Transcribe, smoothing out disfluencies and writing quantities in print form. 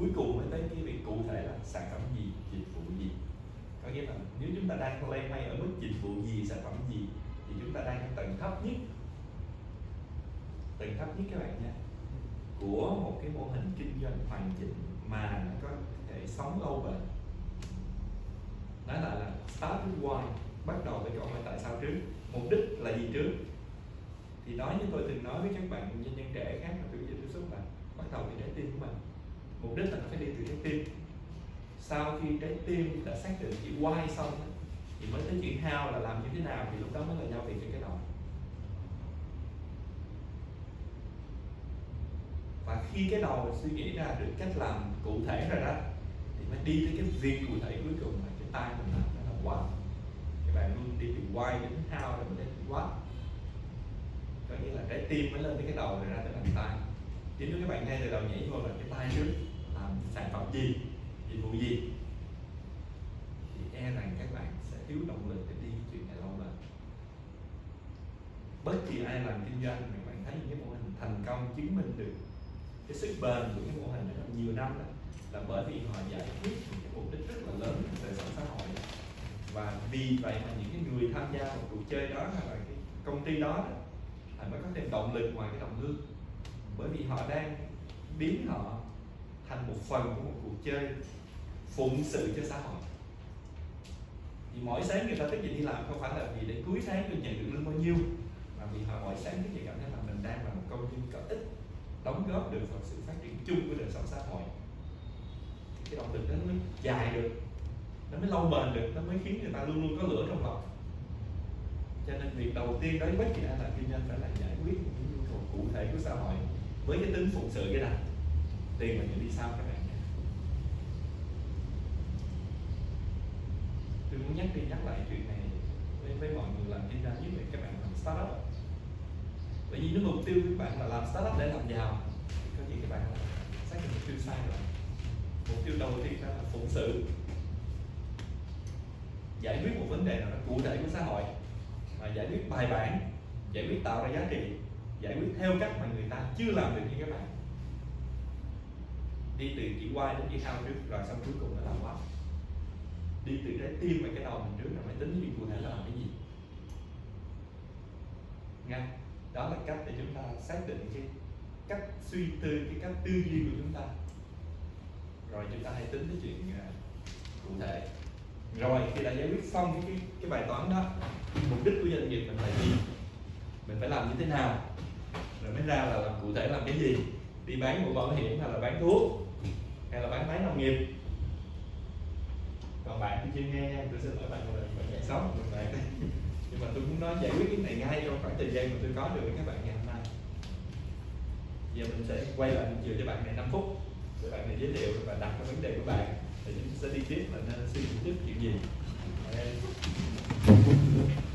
cuối cùng mới tới cái việc cụ thể là sản phẩm gì, dịch vụ gì. Có nghĩa là nếu chúng ta đang lay may ở mức dịch vụ gì, sản phẩm gì thì chúng ta đang ở tầng thấp nhất, các bạn nhé, của một cái mô hình kinh doanh hoàn chỉnh mà nó có thể sống lâu bền. Đó là start with why, bắt đầu với câu hỏi tại sao trước, mục đích là gì trước. Thì đó như tôi từng nói với các bạn doanh nhân trẻ khác là biểu diễn tiếp xúc là bắt đầu từ trái tim của mình, mục đích là nó phải đi từ trái tim. Sau khi trái tim đã xác định chữ why xong thì mới tới chuyện how là làm như thế nào, thì lúc đó mới là giao việc cho cái đầu. Và khi cái đầu suy nghĩ ra được cách làm cụ thể rồi đó thì mới đi tới cái việc cụ thể cuối cùng là cái tay mình làm, đó là what. Các bạn luôn đi từ why đến how rồi đến what. Có nghĩa là trái tim mới lên tới cái đầu rồi ra tới bàn tay. Chính nếu các bạn ngay từ đầu nhảy vô là cái tay trước làm sản phẩm gì, dịch vụ gì thì e rằng các bạn sẽ thiếu động lực để đi chuyện này lâu bền. Bất kỳ ai làm kinh doanh các bạn thấy những cái mô hình thành công chứng minh được cái sức bền của cái mô hình này trong nhiều năm đó, là bởi vì họ giải quyết một cái mục đích rất là lớn của đời sống xã hội. Và vì vậy mà những cái người tham gia vào cuộc chơi đó hay là cái công ty đó là mới có thêm động lực ngoài cái đồng lương, bởi vì họ đang biến họ thành một phần của một cuộc chơi phụng sự cho xã hội. Thì mỗi sáng người ta thức dậy đi làm không phải là vì để cuối tháng tôi nhận được lương bao nhiêu, mà vì họ mỗi sáng thức dậy cảm thấy là mình đang là một công nhân có ích, đóng góp được vào sự phát triển chung của đời sống xã hội. Cái động lực đó nó mới dài được, nó mới lâu bền được, nó mới khiến người ta luôn luôn có lửa trong lòng. Cho nên việc đầu tiên đối với bất kỳ ai làm kinh doanh phải là giải quyết những nhu cầu cụ thể của xã hội với cái tính phụng sự cái này. Tiền mình sẽ đi sau các bạn nhé. Tôi muốn nhắc lại chuyện này với mọi người làm kinh doanh, nhất là các bạn làm startup. Bởi vì nếu mục tiêu các bạn là làm startup để làm giàu thì có gì các bạn xác định mục tiêu sai rồi. Mục tiêu đầu tiên đó là phụng sự, giải quyết một vấn đề nào đó cụ thể của xã hội, mà giải quyết bài bản, giải quyết tạo ra giá trị, giải quyết theo cách mà người ta chưa làm được như các bạn. Đi từ chỉ why đến chỉ how trước, rồi xong cuối cùng là làm what. Đi từ trái tim và cái đầu mình trước là phải tính chuyện cụ thể là làm cái gì. Nghe? Đó là cách để chúng ta xác định cái cách suy tư, cái cách tư duy của chúng ta. Rồi chúng ta hãy tính cái chuyện cụ thể. Rồi khi đã giải quyết xong cái bài toán đó, mục đích của doanh nghiệp mình là gì, mình phải làm như thế nào, rồi mới ra là làm cụ thể làm cái gì. Đi bán mũ bảo hiểm hay là bán thuốc hay là bán máy nông nghiệp. Còn bạn chưa nghe nha, tôi xin lỗi bạn là bạn dạy sống được bạn đây. Nhưng mà tôi muốn nói giải quyết cái này ngay trong khoảng thời gian mà tôi có được với các bạn ngày hôm nay. Giờ mình sẽ quay lại mình dựa cho bạn này 5 phút để bạn này giới thiệu và đặt cái vấn đề của bạn, thì chúng sẽ đi tiếp là nên suy nghĩ tiếp chuyện gì.